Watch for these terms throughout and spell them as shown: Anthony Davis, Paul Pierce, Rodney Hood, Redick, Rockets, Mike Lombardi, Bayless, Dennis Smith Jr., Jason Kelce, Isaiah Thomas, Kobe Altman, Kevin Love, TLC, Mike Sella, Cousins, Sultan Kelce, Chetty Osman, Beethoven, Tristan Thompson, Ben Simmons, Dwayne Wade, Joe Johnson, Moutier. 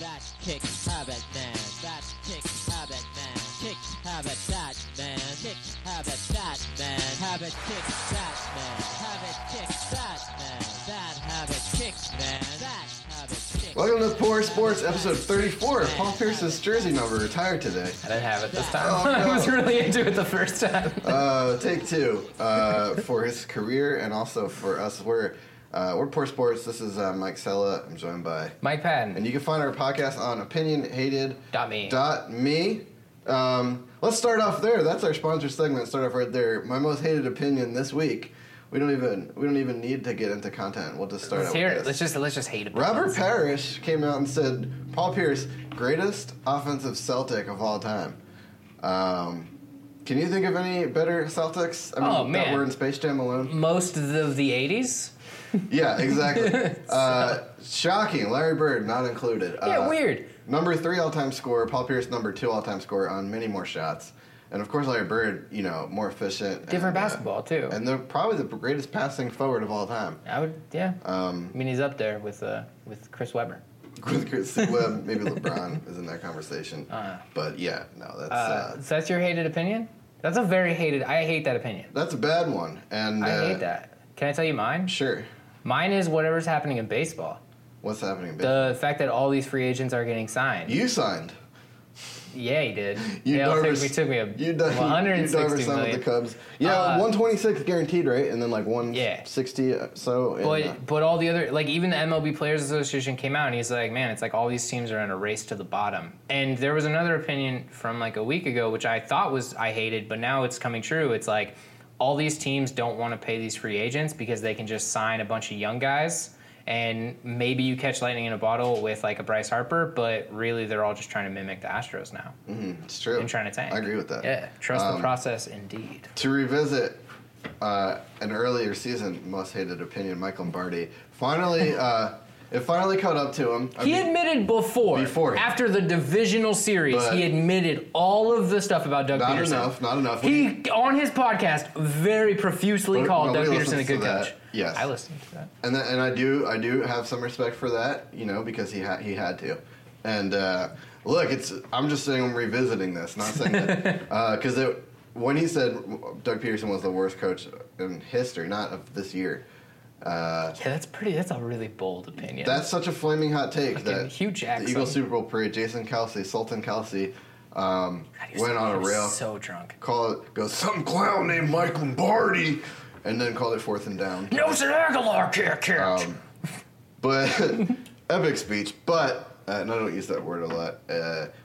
That's Kicks Habit Man. That's Kicks Habit Man. Kicks Habit That Man. Kicks Habit That Man. Habit Kicks That Man. Habit Kicks That Man. That Habit Kicks Man. That Habit Kicks. Welcome to Poor Sports, episode 34. Paul Pierce's jersey number retired today. I didn't have it this time. Oh, no. I was really into it the first time. Take two for his career and also for us. We're Poor Sports. This is Mike Sella. I'm joined by Mike Patton. And you can find our podcast on opinionhated.me. Let's start off there. That's our sponsor segment. Start off right there. My most hated opinion this week. We don't even need to get into content. We'll just start out with this. Let's just hate opinions. Robert Parrish came out and said Paul Pierce, greatest offensive Celtic of all time. Can you think of any better Celtics? I mean, that were in Space Jam alone. Most of the 80s? Yeah, exactly. Shocking. Larry Bird not included. Yeah, weird. Number 3 all-time scorer. Paul Pierce, number 2 all-time scorer on many more shots. And, of course, Larry Bird, more efficient. Different basketball, too. And they're probably the greatest passing forward of all time. He's up there with Chris Webber. With Chris Webb. Maybe LeBron is in that conversation. But, yeah, no, that's... so that's your hated opinion? That's a very hated... I hate that opinion. That's a bad one. And I hate that. Can I tell you mine? Sure. Mine is whatever's happening in baseball. What's happening in baseball? The fact that all these free agents are getting signed. You signed. Yeah, he did. $160 million. You signed with the Cubs. Yeah, 126 guaranteed, right? And then like 160 so. But all the other... Like, even the MLB Players Association came out, and he's like, man, it's like all these teams are in a race to the bottom. And there was another opinion from like a week ago, which I thought I hated, but now it's coming true. It's like, all these teams don't want to pay these free agents because they can just sign a bunch of young guys, and maybe you catch lightning in a bottle with like a Bryce Harper, but really they're all just trying to mimic the Astros now. Mm-hmm. It's true. And trying to tank. I agree with that. Yeah, trust the process indeed. To revisit an earlier season most hated opinion, Mike Lombardi finally... It finally caught up to him. He admitted before. After the divisional series, but he admitted all of the stuff about Doug Pederson. Not enough. He, on his podcast, very profusely called Doug Pederson a good coach. Yes. I listened to that. And I do have some respect for that, because he had to. And look, I'm just saying I'm revisiting this, not saying that. Because when he said Doug Pederson was the worst coach in history, not of this year, that's a really bold opinion. That's such a flaming hot take. Like that huge the Eagles Super Bowl parade, Jason Kelce, Sultan Kelce, went on a rail. So drunk. Goes some clown named Mike Lombardi, and then called it 4th and down. No, it's an Aguilar kick. But epic speech. But and I don't use that word a lot.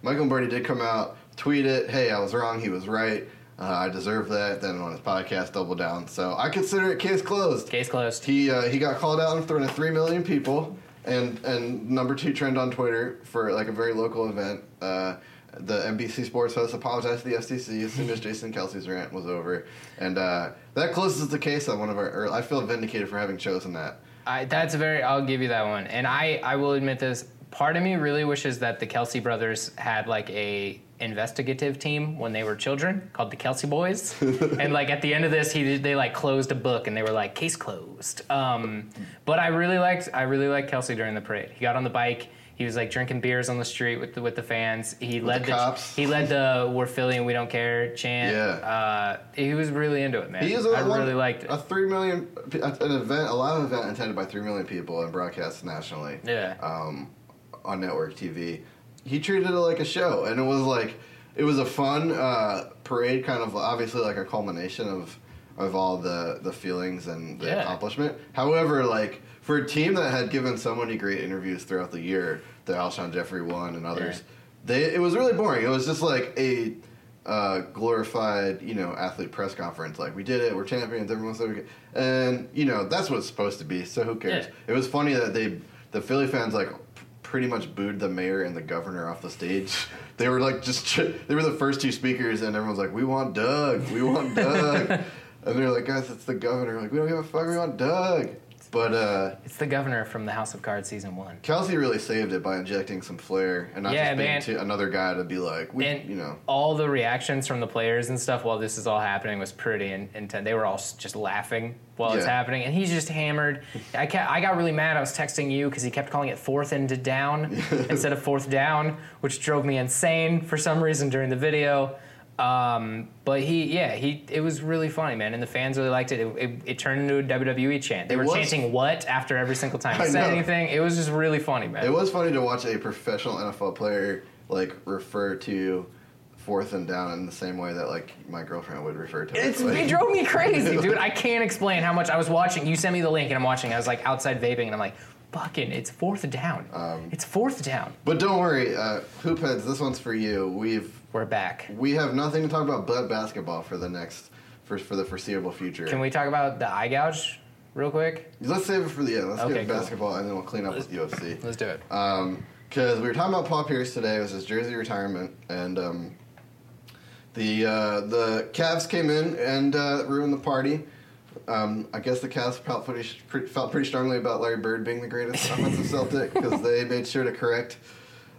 Mike Lombardi did come out, tweet it. Hey, I was wrong. He was right. I deserve that. Then on his podcast, double down. So I consider it case closed. Case closed. He got called out in front of 3 million people, and number 2 trend on Twitter for like a very local event. The NBC Sports host apologized to the FCC as soon as Jason Kelce's rant was over, and that closes the case on one of our. I feel vindicated for having chosen that. I'll give you that one, and I will admit this. Part of me really wishes that the Kelce brothers had like a investigative team when they were children called the Kelce Boys, and like at the end of this, they like closed a book and they were like case closed. But I really liked Kelce during the parade. He got on the bike. He was like drinking beers on the street with the fans. He led the "We're Philly and we don't care" chant. Yeah. He was really into it, man. I really liked it. A live event attended by 3 million people and broadcast nationally. Yeah. On network TV. He treated it like a show, and it was a fun parade, kind of obviously like a culmination of all the feelings and the accomplishment. However, like for a team that had given so many great interviews throughout the year, the Alshon Jeffrey one and others, it was really boring. It was just like a glorified, athlete press conference. Like, we did it, we're champions, everyone said we could. And, that's what it's supposed to be, so who cares? Yeah. It was funny that the Philly fans, like, pretty much booed the mayor and the governor off the stage. They were like they were the first 2 speakers, and everyone's like, we want Doug. And they're like, guys, it's the governor. Like, we don't give a fuck, we want Doug. But it's the governor from the House of Cards season one. Kelce really saved it by injecting some flair and not just being another guy to be like, all the reactions from the players and stuff while this is all happening was pretty intense. They were all just laughing while it's happening, and he's just hammered. I got really mad. I was texting you because he kept calling it fourth and down instead of fourth down, which drove me insane for some reason during the video. But it was really funny, man, and the fans really liked it. It turned into a WWE chant. They were chanting "what" after every single time he said anything. It was just really funny, man. It was funny to watch a professional NFL player like refer to fourth and down in the same way that like my girlfriend would refer to it. It drove me crazy, dude. I can't explain how much I was watching. You sent me the link, and I'm watching. I was like outside vaping, and I'm like, fucking, it's fourth down. It's fourth down. But don't worry, Hoopheads, this one's for you. We're back. We have nothing to talk about but basketball for the foreseeable future. Can we talk about the eye gouge real quick? Let's save it for the end. Let's get basketball, and then we'll clean up with UFC. Let's do it. Because we were talking about Paul Pierce today. It was his jersey retirement, and the Cavs came in and ruined the party. I guess the Cavs felt pretty strongly about Larry Bird being the greatest offensive Celtic because they made sure to correct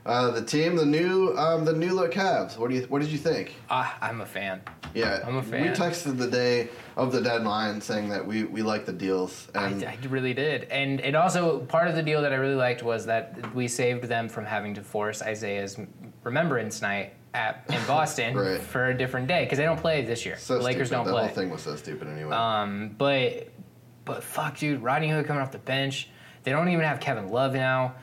the team, the new look Cavs. What did you think? I'm a fan. Yeah, I'm a fan. We texted the day of the deadline saying that we liked the deals. And I really did, and it also part of the deal that I really liked was that we saved them from having to force Isaiah's Remembrance Night in Boston right. for a different day because they don't play this year. So the Lakers don't play. The whole thing was so stupid anyway. But fuck, dude, Rodney Hood coming off the bench. They don't even have Kevin Love now.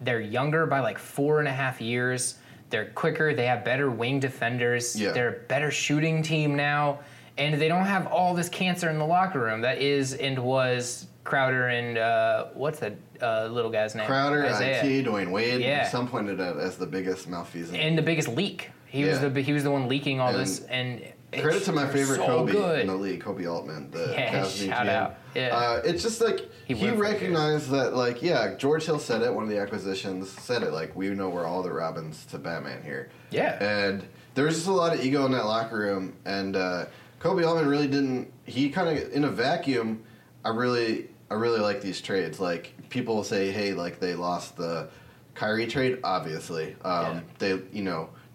They're younger by like 4.5 years. They're quicker. They have better wing defenders. Yeah. They're a better shooting team now. And they don't have all this cancer in the locker room that is and was Crowder and what's that little guy's name? Crowder, Isaiah. IT, Dwayne Wade. Yeah. Some pointed out as the biggest malfeasance. And the biggest leak. He was the one leaking all this. And credit to my favorite Kobe in the league, Kobe Altman. Cavs new shout GM. Out. Yeah. It's just like he recognized that, like, George Hill said it. One of the acquisitions said it. Like, we know we're all the Robins to Batman here. Yeah. And there was just a lot of ego in that locker room. And Kobe Altman really didn't. He kind of in a vacuum. I really like these trades. Like, people say, hey, like they lost the Kyrie trade. Obviously,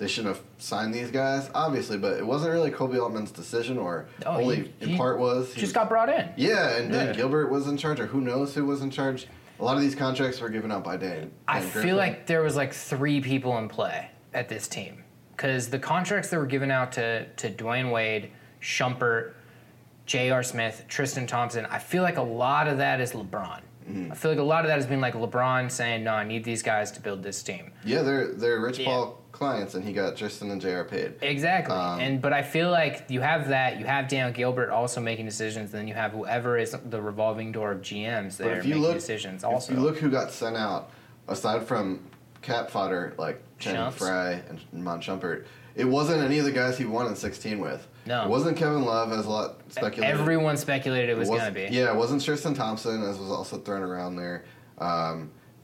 they shouldn't have signed these guys, obviously, but it wasn't really Kobe Altman's decision, or only in part was. He just got brought in. Yeah, and Dan Gilbert was in charge, or who knows who was in charge. A lot of these contracts were given out by Dan. I feel like there was like 3 people in play at this team, because the contracts that were given out to Dwayne Wade, Shumpert, J.R. Smith, Tristan Thompson, I feel like a lot of that is LeBron. Mm-hmm. I feel like a lot of that has been like LeBron saying, no, I need these guys to build this team. Yeah, they're Rich Paul clients, and he got Tristan and JR paid. Exactly. But I feel like you have that. You have Dan Gilbert also making decisions, and then you have whoever is the revolving door of GMs that are making decisions also. If you look who got sent out, aside from cap fodder like Channing Frye and Mon Shumpert, it wasn't any of the guys he won in 16 with. No. It wasn't Kevin Love, as a lot speculated. Everyone speculated it was going to be. Yeah, it wasn't Tristan Thompson, as was also thrown around there.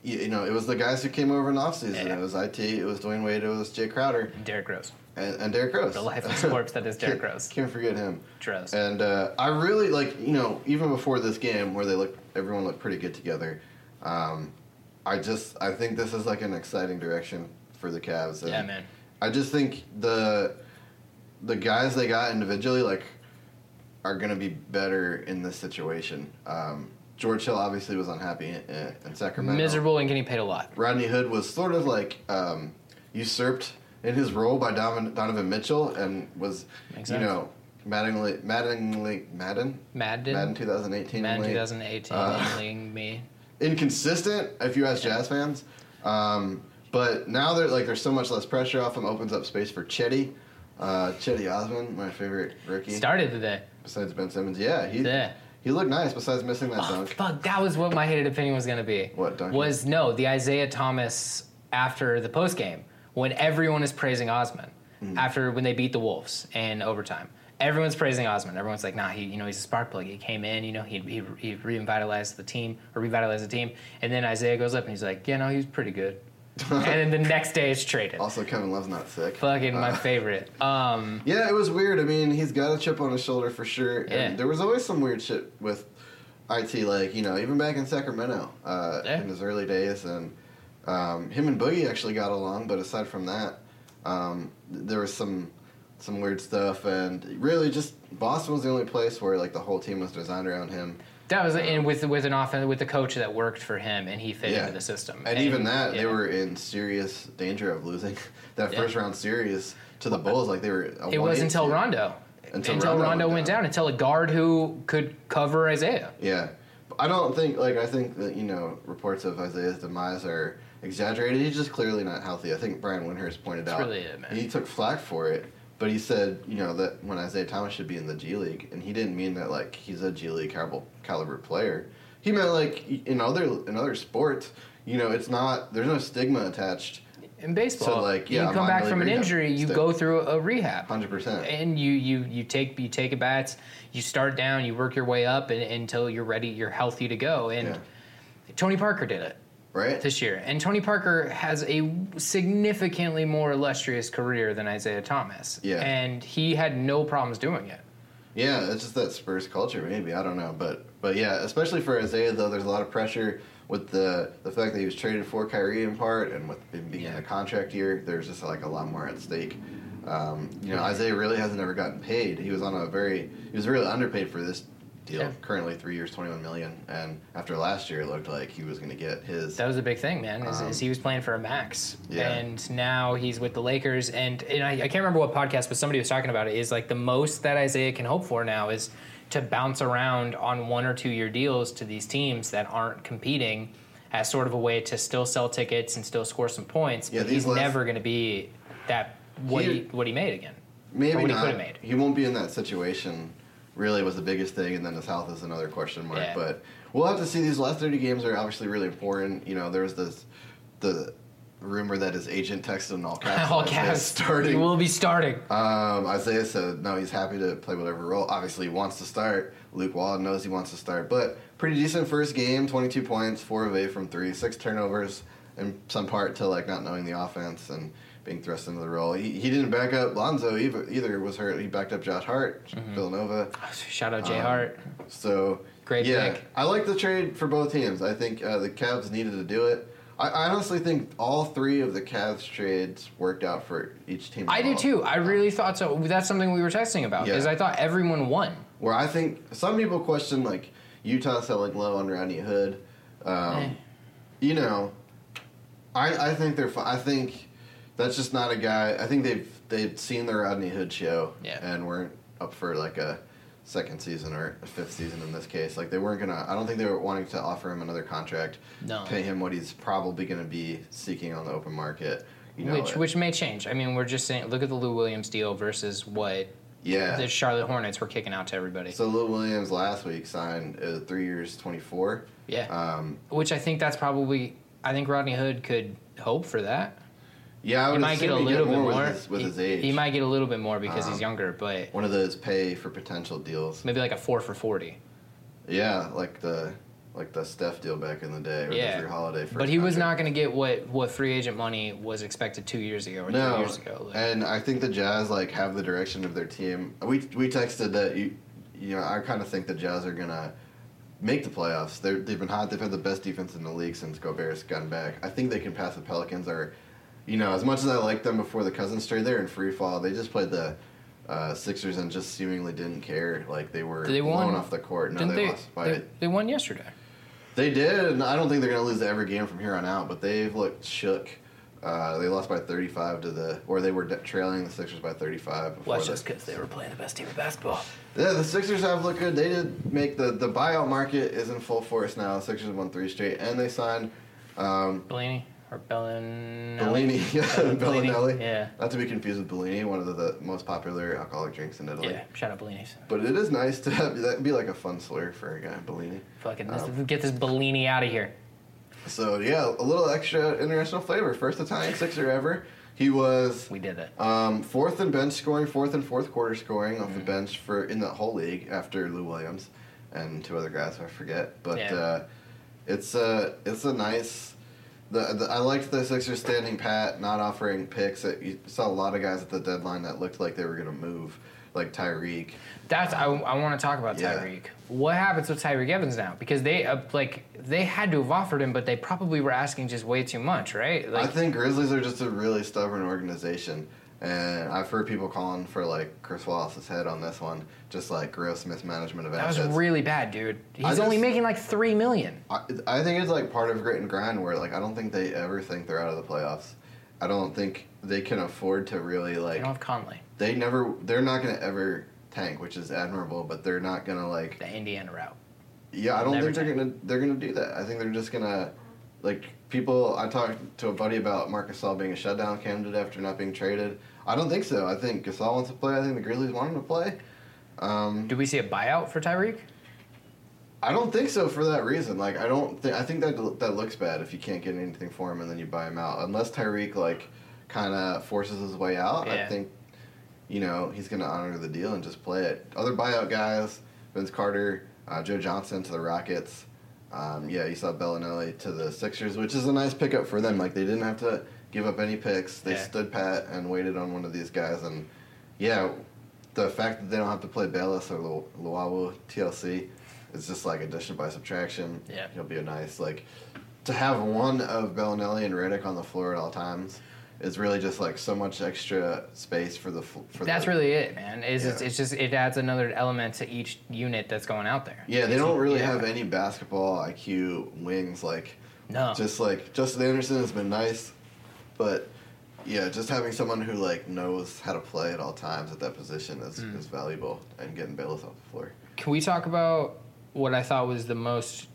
It was the guys who came over in the offseason. Yeah. It was IT, it was Dwayne Wade, it was Jay Crowder. Derek Rose. And Derek Rose. The lifeless corpse that is Derek Rose. Can't forget him. Rose. And I really, even before this game where everyone looked pretty good together, I think this is like an exciting direction for the Cavs. And yeah, man. I just think the guys they got individually are going to be better in this situation. George Hill obviously was unhappy in Sacramento. Miserable and getting paid a lot. Rodney Hood was sort of usurped in his role by Donovan Mitchell, and was Madden 2018. Madden 2018 me. Inconsistent, if you ask Jazz fans. But now there's so much less pressure off him, opens up space for Chetty. Chetty Osman, my favorite rookie. Started today. Besides Ben Simmons. Yeah, he looked nice besides missing that dunk. Fuck, that was what my hated opinion was going to be. What dunk? Was, no, the Isaiah Thomas after the postgame when everyone is praising Osman after when they beat the Wolves in overtime. Everyone's praising Osman. Everyone's like, nah, he's a spark plug. He came in, he revitalized the team. And then Isaiah goes up and he's like, yeah, no, he's pretty good. And then the next day it's traded. Also, Kevin Love's not sick. Fucking my favorite. It was weird. I mean, he's got a chip on his shoulder for sure. And there was always some weird shit with IT, like, you know, even back in Sacramento in his early days. And him and Boogie actually got along, but aside from that, there was some weird stuff. And really just Boston was the only place where, like, the whole team was designed around him. That was, and with an offense, with a coach that worked for him, and he fit into the system. And even that, they were in serious danger of losing that first round series to the Bulls. Like, they were. It was until Rondo. Until Rondo went down. Until a guard who could cover Isaiah. Yeah, I don't think, like, I think that, you know, reports of Isaiah's demise are exaggerated. He's just clearly not healthy. I think Brian Windhorst pointed out. That's really it, man. He took flack for it. But he said, you know, that when Isaiah Thomas should be in the G League, and he didn't mean that, like, he's a G League caliber player. He meant, like, in other sports, you know, it's not, there's no stigma attached. In baseball, so, like, you come back from an injury, you go through a rehab. 100%. And you take at-bats, you start down, you work your way up until you're ready, you're healthy to go. And Tony Parker did it. Right. This year. And Tony Parker has a significantly more illustrious career than Isaiah Thomas. Yeah. And he had no problems doing it. Yeah, it's just that Spurs culture, maybe. I don't know. But yeah, especially for Isaiah, though, there's a lot of pressure with the fact that he was traded for Kyrie in part, and with him being in a contract year, there's just, like, a lot more at stake. You know, Isaiah really hasn't ever gotten paid. He was really underpaid for this deal. Yeah. Currently 3 years, $21 million, and after last year it looked like he was going to get his. That was a big thing, man, is he was playing for a max. And now he's with the Lakers, and I can't remember what podcast, but somebody was talking about it, is like the most that Isaiah can hope for now is to bounce around on 1 or 2 year deals to these teams that aren't competing, as sort of a way to still sell tickets and still score some points. But he's never going to be that what he made again. Maybe what he could have made. He won't be in that situation. Really was the biggest thing, and then his health is another question mark. Yeah. But we'll have to see. These last 30 games are obviously really important. You know, there was the rumor that his agent texted in all caps. All caps. Starting. He will be starting. Isaiah said no, he's happy to play whatever role. Obviously, he wants to start. Luke Walton knows he wants to start. But pretty decent first game, 22 points, 4 of 8 from 3, 6 turnovers, in some part to, like, not knowing the offense and being thrust into the role. He didn't back up Lonzo either, was hurt. He backed up Josh Hart, Villanova. Shout out J. Hart. So great pick. I like the trade for both teams. I think the Cavs needed to do it. I honestly think all three of the Cavs trades worked out for each team. I do too. I really thought so. That's something we were texting about, because I thought everyone won. Where I think some people question, like, Utah selling low on Rodney Hood. You know, I think they're fine. I think that's just not a guy. I think they've seen the Rodney Hood show and weren't up for, like, a second season or a fifth season in this case. Like, they weren't going to... I don't think they were wanting to offer him another contract, pay him what he's probably going to be seeking on the open market. You know, which may change. I mean, we're just saying, look at the Lou Williams deal versus what the Charlotte Hornets were kicking out to everybody. So Lou Williams last week signed 3 years, $24 million. Yeah. Which I think that's probably... I think Rodney Hood could hope for that. Yeah, he might get a little bit more with his age. He might get a little bit more because he's younger, but one of those pay for potential deals, maybe like a 4 for $40. Yeah, like the Steph deal back in the day. Or Drew Holiday. But he was not going to get what free agent money was expected 2 years ago or 3 years ago. Like. And I think the Jazz, like, have the direction of their team. We texted that you know I kind of think the Jazz are gonna make the playoffs. They've been hot. They've had the best defense in the league since Gobert's gotten back. I think they can pass the Pelicans. You know, as much as I liked them before the Cousins trade, they're in free fall. They just played the Sixers and just seemingly didn't care. Like, they were blown off the court. No, they lost by it. They won yesterday. They did, and I don't think they're going to lose every game from here on out, but they've looked shook. They lost by 35 or they were trailing the Sixers by 35. Well, that's just because they were playing the best team of basketball. Yeah, the Sixers have looked good. They did make the buyout market is in full force now. The Sixers won 3 straight, and they signed... Bellini. Or Belinelli. Bellini, yeah. Belinelli. Yeah. Not to be confused with Bellini, one of the most popular alcoholic drinks in Italy. Yeah, shout out Bellini's. But it is nice to have that be like a fun slur for a guy, Bellini. Fucking get this Bellini out of here. So, yeah, a little extra international flavor. First Italian Sixer ever. He was... We did it. Fourth in bench scoring, fourth in fourth quarter scoring off the bench in the whole league after Lou Williams and 2 other guys, I forget. But it's a nice... I liked the Sixers standing pat, not offering picks. You saw a lot of guys at the deadline that looked like they were going to move. like Tyreke. That's I want to talk about Tyreke. Yeah. What happens with Tyreke Evans now? Because they had to have offered him, but they probably were asking just way too much, right? Like, I think Grizzlies are just a really stubborn organization. And I've heard people calling for, like, Chris Wallace's head on this one, just, like, gross mismanagement of assets. That was really bad, dude. He's only making, like, $3 million. I think it's, like, part of grit and grind where, like, I don't think they ever think they're out of the playoffs. I don't think they can afford to really, like... They don't have Conley. They're not going to ever tank, which is admirable, but they're not going to, like... The Indiana route. Yeah, I don't think they're going to do that. I think they're just going to, like... People, I talked to a buddy about Marc Gasol being a shutdown candidate after not being traded. I don't think so. I think Gasol wants to play. I think the Grizzlies want him to play. Do we see a buyout for Tyreke? I don't think so for that reason. Like, I think that looks bad if you can't get anything for him and then you buy him out. Unless Tyreke, like, kind of forces his way out, yeah. I think, you know, he's going to honor the deal and just play it. Other buyout guys, Vince Carter, Joe Johnson to the Rockets. Yeah, you saw Belinelli to the Sixers, which is a nice pickup for them. Like, they didn't have to give up any picks. They stood pat and waited on one of these guys. And, yeah, the fact that they don't have to play Bayless or Luau TLC is just, like, addition by subtraction. Yeah. He'll be a nice, like, to have one of Belinelli and Redick on the floor at all times is really just, like, so much extra space for the... That's really it, man. It adds another element to each unit that's going out there. Yeah, they don't really have any basketball IQ wings, like... No. Just, like, Justin Anderson has been nice, but, yeah, just having someone who, like, knows how to play at all times at that position is valuable, and getting Bayless off the floor. Can we talk about what I thought was the most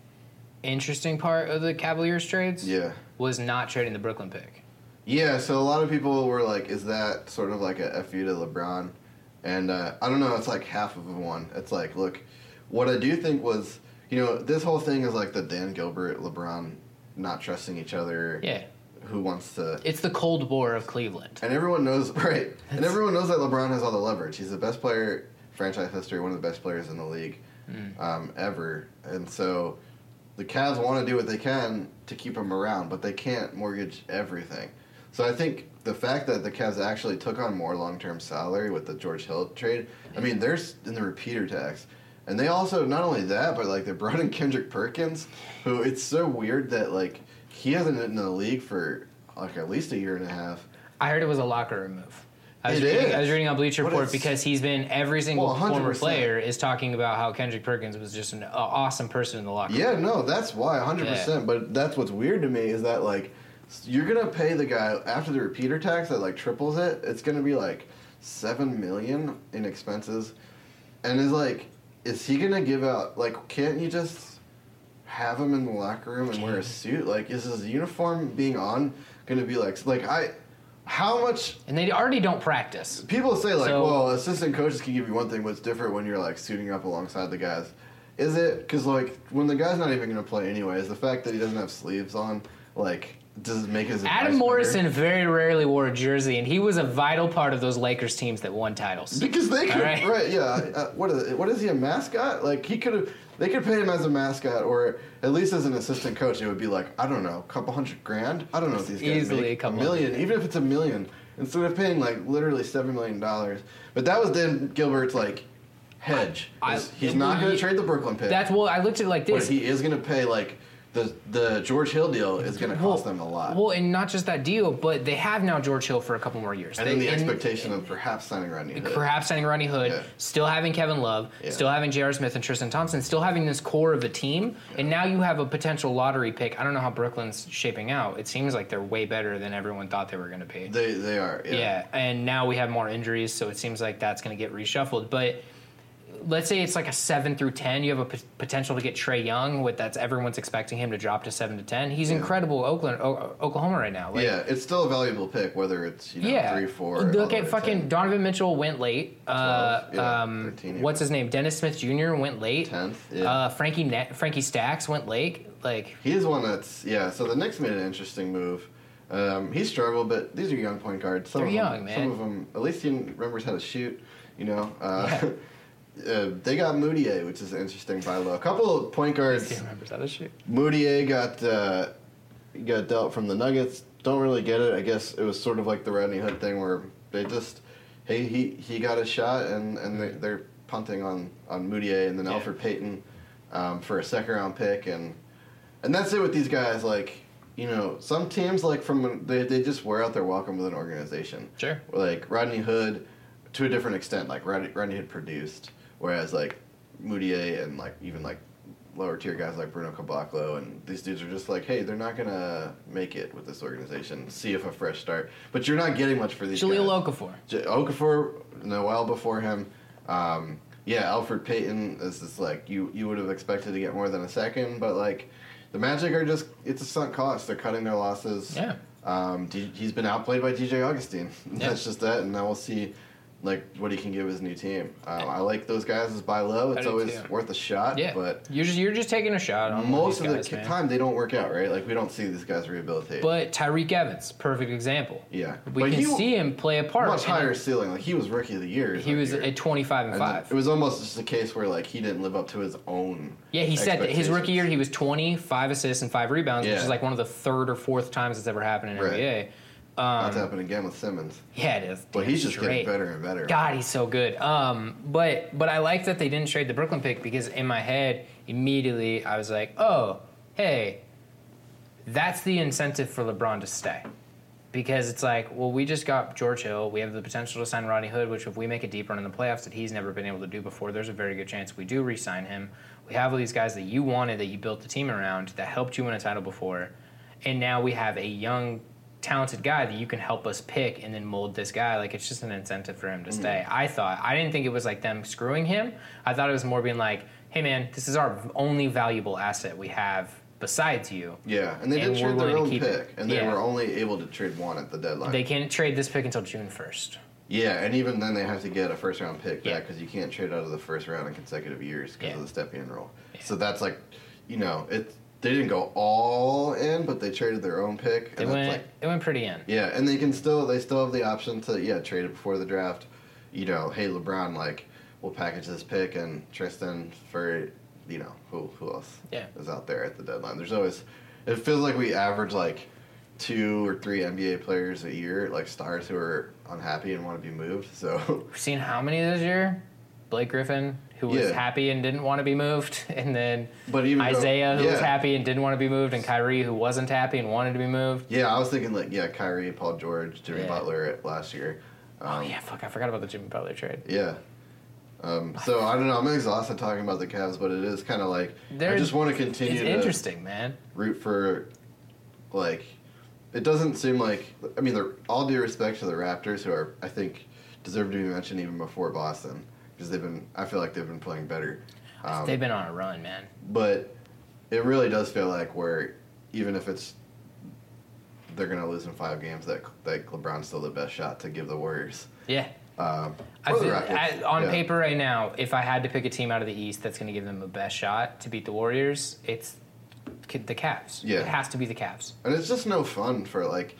interesting part of the Cavaliers trades? Yeah. Was not trading the Brooklyn pick. Yeah, so a lot of people were like, is that sort of like a F you to LeBron? And I don't know, it's like half of one. It's like, look, what I do think was, you know, this whole thing is like the Dan Gilbert, LeBron not trusting each other. Yeah. Who wants to... It's the Cold War of Cleveland. And everyone knows, right, and everyone knows that LeBron has all the leverage. He's the best player, franchise history, one of the best players in the league ever. And so the Cavs want to do what they can to keep him around, but they can't mortgage everything. So I think the fact that the Cavs actually took on more long-term salary with the George Hill trade, I mean, they're in the repeater tax. And they also, not only that, but, like, they brought in Kendrick Perkins, who it's so weird that, like, he hasn't been in the league for, like, at least a year and a half. I heard it was a locker room move. I was reading on Bleacher Report because he's been every single former player is talking about how Kendrick Perkins was just an awesome person in the locker room. Yeah, no, that's why, 100%. Yeah. But that's what's weird to me is that, like, you're going to pay the guy, after the repeater tax that, like, triples it, it's going to be, like, $7 million in expenses. And it's like, is he going to give out, like, can't you just have him in the locker room and wear a suit? Like, is his uniform being on going to be, like, how much... And they already don't practice. People say, like, well, assistant coaches can give you one thing, but it's different when you're, like, suiting up alongside the guys. Is it? Because, like, when the guy's not even going to play anyways, the fact that he doesn't have sleeves on, like... Does it make his Adam Morrison better? Very rarely wore a jersey, and he was a vital part of those Lakers teams that won titles. Because they could, right? Yeah. What is he, a mascot? Like he could have, they could pay him as a mascot, or at least as an assistant coach. It would be like I don't know, a couple $100,000. I don't know if these guys easily make $1 million, even if it's $1 million, instead of paying like literally $7 million. But that was Dan Gilbert's like hedge. He's not going to trade the Brooklyn pick. That's well, I looked at it like this. But he is going to pay like. The George Hill deal is going to cost them a lot. Well, and not just that deal, but they have now George Hill for a couple more years. And then the expectation of perhaps signing Rodney Hood. Yeah. Still having Kevin Love, still having J.R. Smith and Tristan Thompson, still having this core of a team, and now you have a potential lottery pick. I don't know how Brooklyn's shaping out. It seems like they're way better than everyone thought they were going to pay. They are, yeah. And now we have more injuries, so it seems like that's going to get reshuffled, but... Let's say it's like a 7 through 10. You have a potential to get Trae Young. Everyone's expecting him to drop to 7 to 10. He's incredible, Oklahoma right now. Like, yeah, it's still a valuable pick, whether it's 3, 4. Look at fucking 10. Donovan Mitchell went late. 12, 13, what's his name? Dennis Smith Jr. went late. 10th. Yeah. Frankie Stacks went late. Like he's one that's So the Knicks made an interesting move. He struggled, but these are young point guards. Some of them, at least he remembers how to shoot. You know. They got Moutier, which is an interesting by low. A couple of point guards. He remembers how to shoot. Moutier got dealt from the Nuggets. Don't really get it. I guess it was sort of like the Rodney Hood thing where they just hey, he got a shot, and they're punting on Moutier, and then Alfred Payton for a second-round pick. And that's it with these guys. Like, you know, some teams, like, from they just wear out their welcome with an organization. Sure. Like, Rodney Hood, to a different extent, like, Rodney Hood produced, whereas, like, Moutier and, like, even, like, lower-tier guys like Bruno Caboclo, and these dudes are just like, hey, they're not going to make it with this organization. See if a fresh start. But you're not getting much for these guys. Okafor, a while before him. Alfred Payton is just like, you would have expected to get more than a second, but, like, the Magic are just, it's a sunk cost. They're cutting their losses. Yeah. He's been outplayed by DJ Augustine. Yeah. That's just that, and now we'll see, like, what he can give his new team. I like those guys as buy low. It's always worth a shot. Yeah. But you're just taking a shot on most of the time. They don't work out, right? Like, we don't see these guys rehabilitate. But Tyreke Evans, perfect example. Yeah, we can see him play a part. Much higher ceiling. Like, he was Rookie of the Year. He was at 25 and 5. It was almost just a case where, like, he didn't live up to his own. Yeah, he said that his rookie year he was 20, 5 assists and 5 rebounds, which is like one of the third or fourth times it's ever happened in NBA. That's happened again with Simmons. Yeah, it is. Damn, but he's just getting better and better. God, he's so good. But I like that they didn't trade the Brooklyn pick, because in my head, immediately, I was like, oh, hey, that's the incentive for LeBron to stay. Because it's like, well, we just got George Hill. We have the potential to sign Rodney Hood, which if we make a deep run in the playoffs that he's never been able to do before, there's a very good chance we do re-sign him. We have all these guys that you wanted, that you built the team around, that helped you win a title before. And now we have a young, talented guy that you can help us pick and then mold this guy. Like, it's just an incentive for him to stay. I didn't think it was like them screwing him. I thought it was more being like, hey man, this is our only valuable asset we have besides you. Yeah, and they didn't trade their own pick it. And they were only able to trade one at the deadline. They can't trade this pick until June 1st. Yeah, and even then they have to get a first round pick back because you can't trade out of the first round in consecutive years because of the step-in rule. Yeah. So that's like, you know, it's they didn't go all in, but they traded their own pick. It went pretty in. Yeah, and they still have the option to trade it before the draft. You know, hey LeBron, like, we'll package this pick and Tristan for, you know, who else is out there at the deadline. There's always, it feels like we average like 2 or 3 NBA players a year, like stars who are unhappy and want to be moved. So we've seen how many this year? Blake Griffin, who was happy and didn't want to be moved, and then Isaiah, who was happy and didn't want to be moved, and Kyrie, who wasn't happy and wanted to be moved. Yeah, I was thinking, like, Kyrie, Paul George, Jimmy Butler last year. I forgot about the Jimmy Butler trade. Yeah. So, I don't know, I'm exhausted talking about the Cavs, but it is kind of like, I just want to continue to interesting, man. Root for, like, it doesn't seem like, I mean, all due respect to the Raptors, who are, I think, deserve to be mentioned even before Boston. I feel like they've been playing better. They've been on a run, man. But it really does feel like where, even if it's they're going to lose in 5 games, that LeBron's still the best shot to give the Warriors. Yeah. On paper right now, if I had to pick a team out of the East that's going to give them the best shot to beat the Warriors, it's the Cavs. Yeah. It has to be the Cavs. And it's just no fun for, like,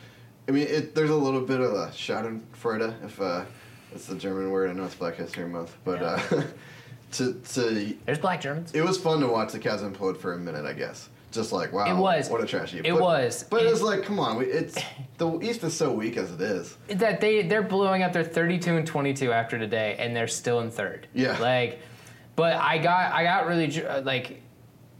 I mean, there's a little bit of a schadenfreude if it's the German word. I know it's Black History Month, but there's black Germans. It was fun to watch the Cavs implode for a minute, I guess. Just like, wow, what a trash heap. But it's like, come on, it's the East is so weak as it is that they're blowing up. They're 32-22 after today, and they're still in third. Yeah, like, but I got really like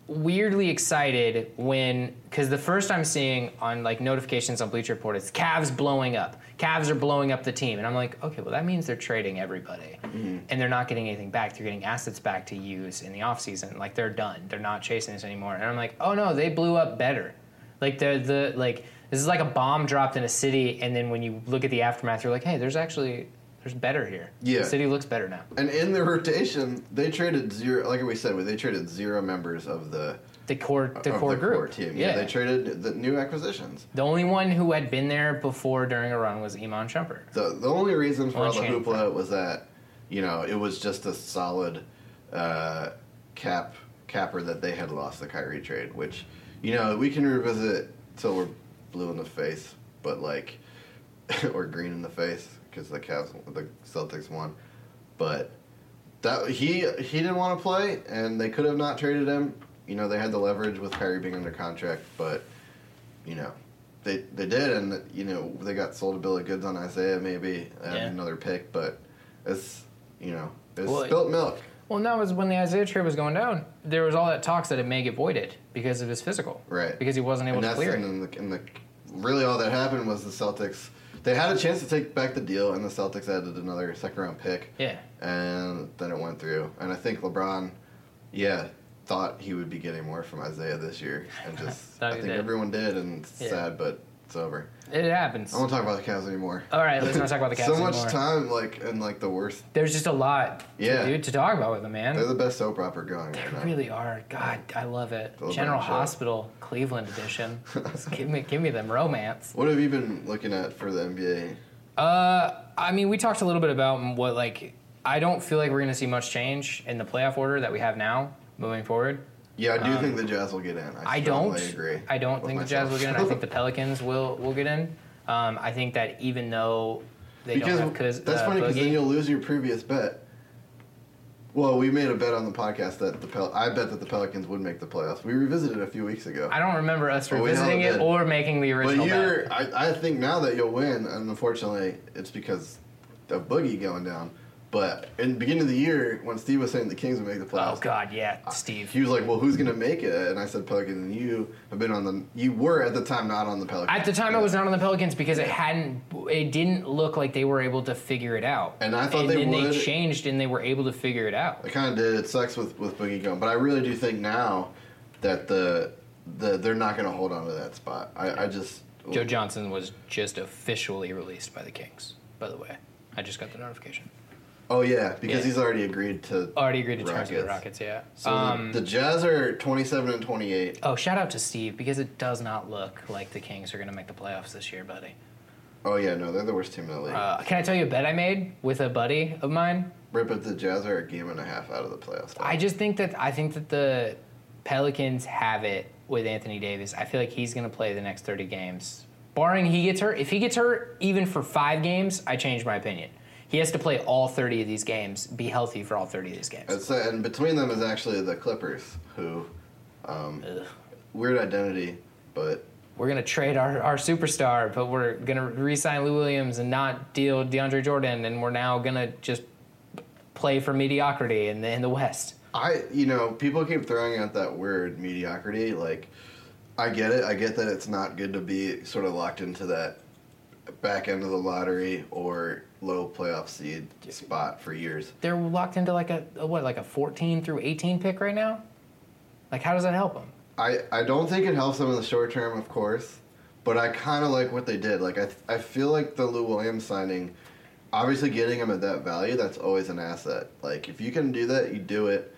weirdly excited because the first I'm seeing on, like, notifications on Bleacher Report is Cavs blowing up. Cavs are blowing up the team. And I'm like, okay, well, that means they're trading everybody. Mm-hmm. And they're not getting anything back. They're getting assets back to use in the offseason. Like, they're done. They're not chasing this anymore. And I'm like, oh, no, they blew up better. Like, this is like a bomb dropped in a city, and then when you look at the aftermath, you're like, hey, there's better here. Yeah. The city looks better now. And in their rotation, they traded zero, like we said, they traded zero members of the core team. Yeah, they traded the new acquisitions. The only one who had been there before during a run was Iman Shumpert. The only reason for all the hoopla was that, you know, it was just a solid capper that they had lost the Kyrie trade, which, you know, we can revisit till we're blue in the face, but, like, or green in the face because the Celtics won, but that he didn't want to play, and they could have not traded him. You know, they had the leverage with Kyrie being under contract, but, you know, They did, and you know they got sold a bill of goods on Isaiah. Maybe another pick, but it's spilt milk. Well, that was when the Isaiah trade was going down. There was all that talks that it may get voided because of his physical, right? Because he wasn't able to clear it. And really, all that happened was the Celtics. They had a chance to take back the deal, and the Celtics added another second-round pick. Yeah. And then it went through. And I think LeBron, thought he would be getting more from Isaiah this year. And just, everyone did, and it's sad, but it's over. It happens. I won't talk about the Cavs anymore. All right, let's not talk about the Cavs anymore. So much time, the worst. There's just a lot to talk about with them, man. They're the best soap opera going right now. They really are. God, I love it. General Hospital, Cleveland edition. Just give me them romance. What have you been looking at for the NBA? We talked a little bit about what, I don't feel like we're going to see much change in the playoff order that we have now moving forward. Yeah, I do think the Jazz will get in. I don't think the Jazz will get in. I think the Pelicans will get in. I think that even though that's funny because then you'll lose your previous bet. Well, we made a bet on the podcast that I bet that the Pelicans would make the playoffs. We revisited it a few weeks ago. I don't remember us revisiting it or making the original bet. I think now that you'll win, and unfortunately it's because of Boogie going down. But in the beginning of the year, when Steve was saying the Kings would make the playoffs, oh God, yeah, Steve. He was like, "Well, who's going to make it?" And I said, "Pelicans." And you were at the time not on the Pelicans. At the time, I was not on the Pelicans because it didn't look like they were able to figure it out. And I thought they would. And then they changed, and they were able to figure it out. It kind of did. It sucks with Boogie going, but I really do think now that they're not going to hold on to that spot. Joe Johnson was just officially released by the Kings. By the way, I just got the notification. Oh, yeah, because he's already agreed to terms with the Rockets, yeah. So the Jazz are 27-28. Oh, shout out to Steve, because it does not look like the Kings are going to make the playoffs this year, buddy. Oh, yeah, no, they're the worst team in the league. Can I tell you a bet I made with a buddy of mine? Right, but the Jazz are a game and a half out of the playoffs. I just think that the Pelicans have it with Anthony Davis. I feel like he's going to play the next 30 games. Barring he gets hurt, if he gets hurt even for 5 games, I change my opinion. He has to play all 30 of these games, be healthy for all 30 of these games. And between them is actually the Clippers, who, weird identity, but... We're going to trade our superstar, but we're going to re-sign Lou Williams and not deal DeAndre Jordan, and we're now going to just play for mediocrity in the West. People keep throwing out that word, mediocrity. I get it. I get that it's not good to be sort of locked into that back end of the lottery or low playoff seed spot for years. They're locked into a 14 through 18 pick right now? How does that help them? I don't think it helps them in the short term, of course, but I kind of like what they did. I feel like the Lou Williams signing, obviously getting him at that value, that's always an asset. If you can do that, you do it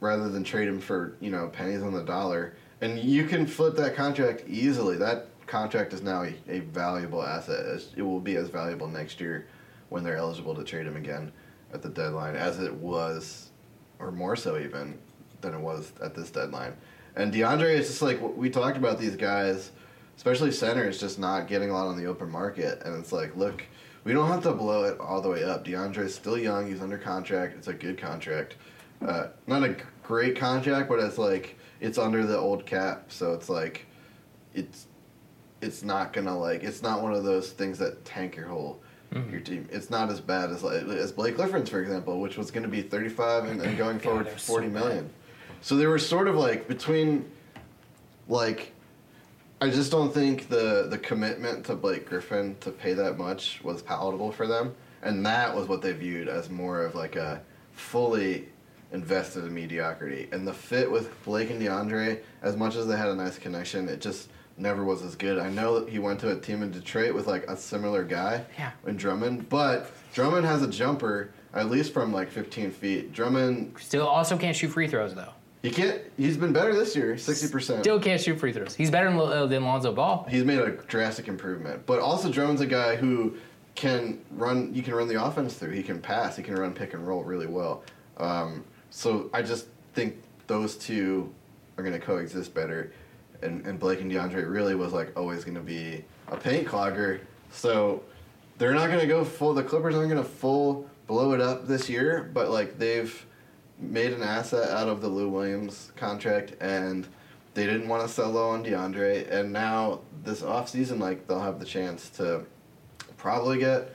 rather than trade him for, pennies on the dollar. And you can flip that contract easily. That contract is now a valuable asset. It will be as valuable next year when they're eligible to trade him again at the deadline as it was, or more so even, than it was at this deadline. And DeAndre is just we talked about these guys, especially centers, just not getting a lot on the open market. And it's look, we don't have to blow it all the way up. DeAndre's still young. He's under contract. It's a good contract. Not a great contract, but it's under the old cap. So it's not going to it's not one of those things that tank your whole your team. It's not as bad as Blake Griffin's, for example, which was going to be 35 and going forward 40 million. So they were sort of I just don't think the commitment to Blake Griffin to pay that much was palatable for them, and that was what they viewed as more of a fully invested in mediocrity. And the fit with Blake and DeAndre, as much as they had a nice connection, it just never was as good. I know that he went to a team in Detroit with a similar guy in Drummond, but Drummond has a jumper at least from 15 feet. Drummond still also can't shoot free throws though. He can't. He's been better this year, 60%. Still can't shoot free throws. He's better than Lonzo Ball. He's made a drastic improvement, but also Drummond's a guy who can run. You can run the offense through. He can pass. He can run pick and roll really well. So I just think those two are going to coexist better. And Blake and DeAndre really was always going to be a paint clogger. So they're not going to go full. The Clippers aren't going to full blow it up this year, but they've made an asset out of the Lou Williams contract, and They didn't want to sell low on DeAndre, and now this offseason, like, they'll have the chance to probably get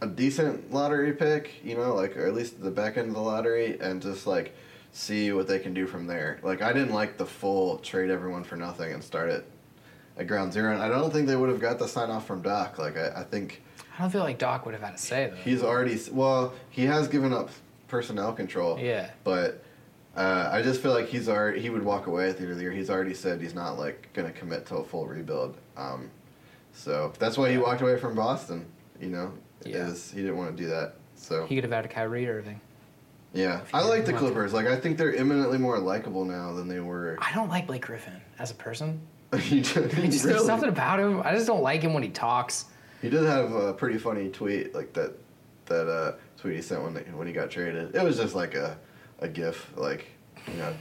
a decent lottery pick, you know, like, or at least the back end of the lottery, and just, like, see what they can do from there. Like, I didn't like the full trade everyone for nothing and start it at ground zero, and I don't think they would have got the sign-off from Doc. Like, I think... I don't feel like Doc would have had a say, though. He's already... Well, he has given up personnel control. Yeah. But... I just feel like he would walk away at the end of the year. He's already said he's not, like, going to commit to a full rebuild. So that's why he walked away from Boston, you know, is he didn't want to do that. So he could have had a Kyrie Irving. Yeah. I like the Clippers. Like, I think they're imminently more likable now than they were. I don't like Blake Griffin as a person. There's something about him. I just don't like him when he talks. He did have a pretty funny tweet, like that tweet he sent when he got traded. It was just like a gif, like, you know,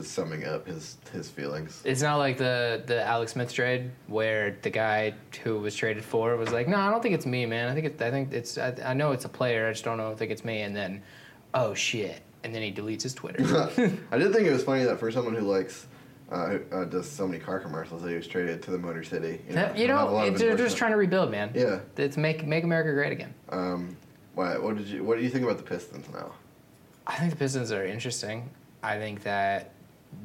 summing up his feelings. It's not like the Alex Smith trade where the guy who was traded for was like, no, I don't think it's me, man. I know it's a player. I just don't know. I think it's me. And then, oh shit! And then he deletes his Twitter. I did think it was funny that for someone who likes does so many car commercials, that he was traded to the Motor City. They're just trying to rebuild, man. Yeah, it's make America great again. What do you think about the Pistons now? I think the Pistons are interesting. I think that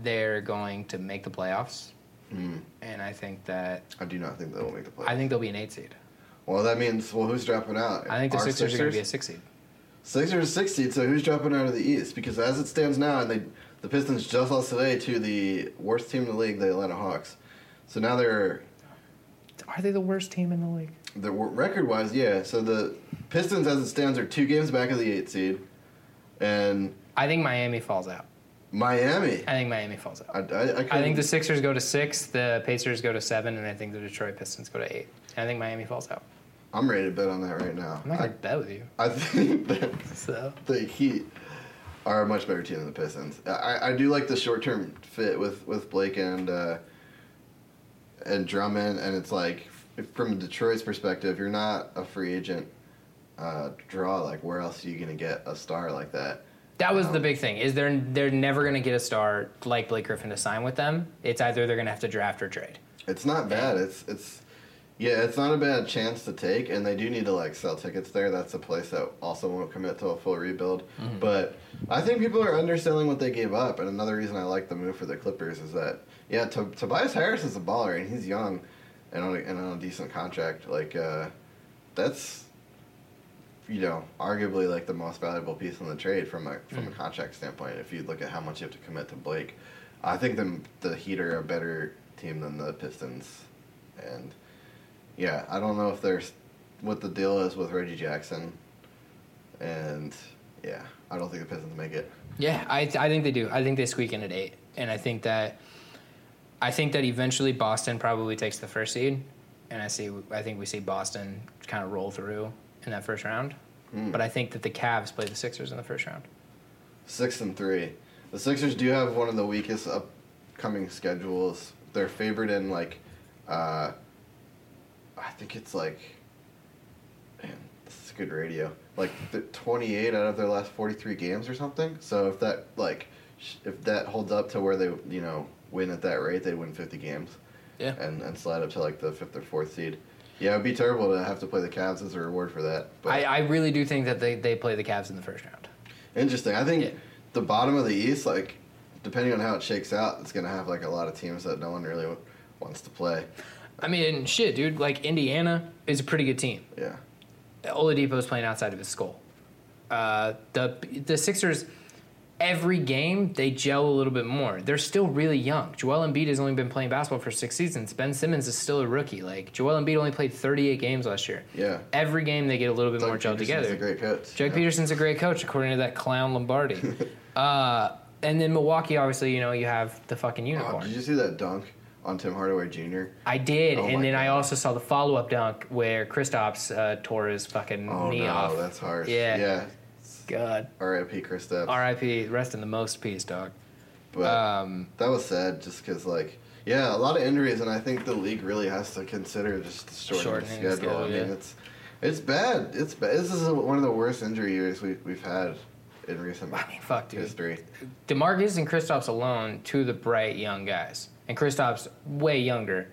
they're going to make the playoffs. Mm. And I think that... I do not think they'll make the playoffs. I think they'll be an 8 seed. Well, that means... Well, who's dropping out? I think the Sixers are going to be a 6 seed. Sixers are 6 seed, so who's dropping out of the East? Because as it stands now, and the Pistons just lost today to the worst team in the league, the Atlanta Hawks. So now they're... Are they the worst team in the league? Record-wise, yeah. So the Pistons, as it stands, are 2 games back of the 8 seed. And I think Miami falls out. I think the Sixers go to 6, the Pacers go to 7, and I think the Detroit Pistons go to 8. I think Miami falls out. I'm ready to bet on that right now. I'm not going to bet with you. I think that the Heat are a much better team than the Pistons. I do like the short-term fit with Blake and Drummond, and it's like, from Detroit's perspective, you're not a free agent. Draw, like, where else are you going to get a star like that? That was the big thing, is they're never going to get a star like Blake Griffin to sign with them. It's either they're going to have to draft or trade. It's not bad. It's not a bad chance to take, and they do need to, like, sell tickets there. That's a place that also won't commit to a full rebuild. Mm-hmm. But I think people are underselling what they gave up, and another reason I like the move for the Clippers is that, yeah, Tobias Harris is a baller, and he's young and on a decent contract. Like, that's... you know, arguably, like, the most valuable piece in the trade from a contract standpoint. If you look at how much you have to commit to Blake, I think the Heat are a better team than the Pistons. And yeah, I don't know if there's what the deal is with Reggie Jackson. And yeah, I don't think the Pistons make it. Yeah, I think they do. I think they squeak in at 8, and I think that eventually Boston probably takes the first seed, and I think we see Boston kind of roll through in that first round. Mm. But I think that the Cavs play the Sixers in the first round. 6-3. The Sixers do have one of the weakest upcoming schedules. They're favored in, like, I think it's like, man, this is good radio, like, 28 out of their last 43 games or something. So if that, like, if that holds up to where they, you know, win at that rate, they win 50 games. Yeah. And slide up to, like, the 5th or 4th seed. Yeah, it would be terrible to have to play the Cavs as a reward for that. But I really do think that they play the Cavs in the first round. Interesting. I think the bottom of the East, like, depending on how it shakes out, it's going to have, like, a lot of teams that no one really wants to play. I mean, shit, dude. Like, Indiana is a pretty good team. Yeah. Oladipo's playing outside of his skull. The Sixers, every game, they gel a little bit more. They're still really young. Joel Embiid has only been playing basketball for 6 seasons. Ben Simmons is still a rookie. Like, Joel Embiid only played 38 games last year. Yeah. Every game they get a little bit more gelled together. Doug Pederson's a great coach. Pederson's a great coach, according to that clown Lombardi. And then Milwaukee, obviously, you know, you have the fucking unicorn. Did you see that dunk on Tim Hardaway Jr.? I did, and then God. I also saw the follow-up dunk where Kristaps tore his fucking knee off. Oh, that's harsh. Yeah. God. R.I.P. Kristaps. R.I.P. Rest in the most peace, dog. But that was sad just because, like, yeah, a lot of injuries, and I think the league really has to consider just the shortening the schedule. I mean, it's bad. This is one of the worst injury years we've had in recent history. DeMarcus and Kristaps alone, two of the bright young guys, and Kristaps way younger.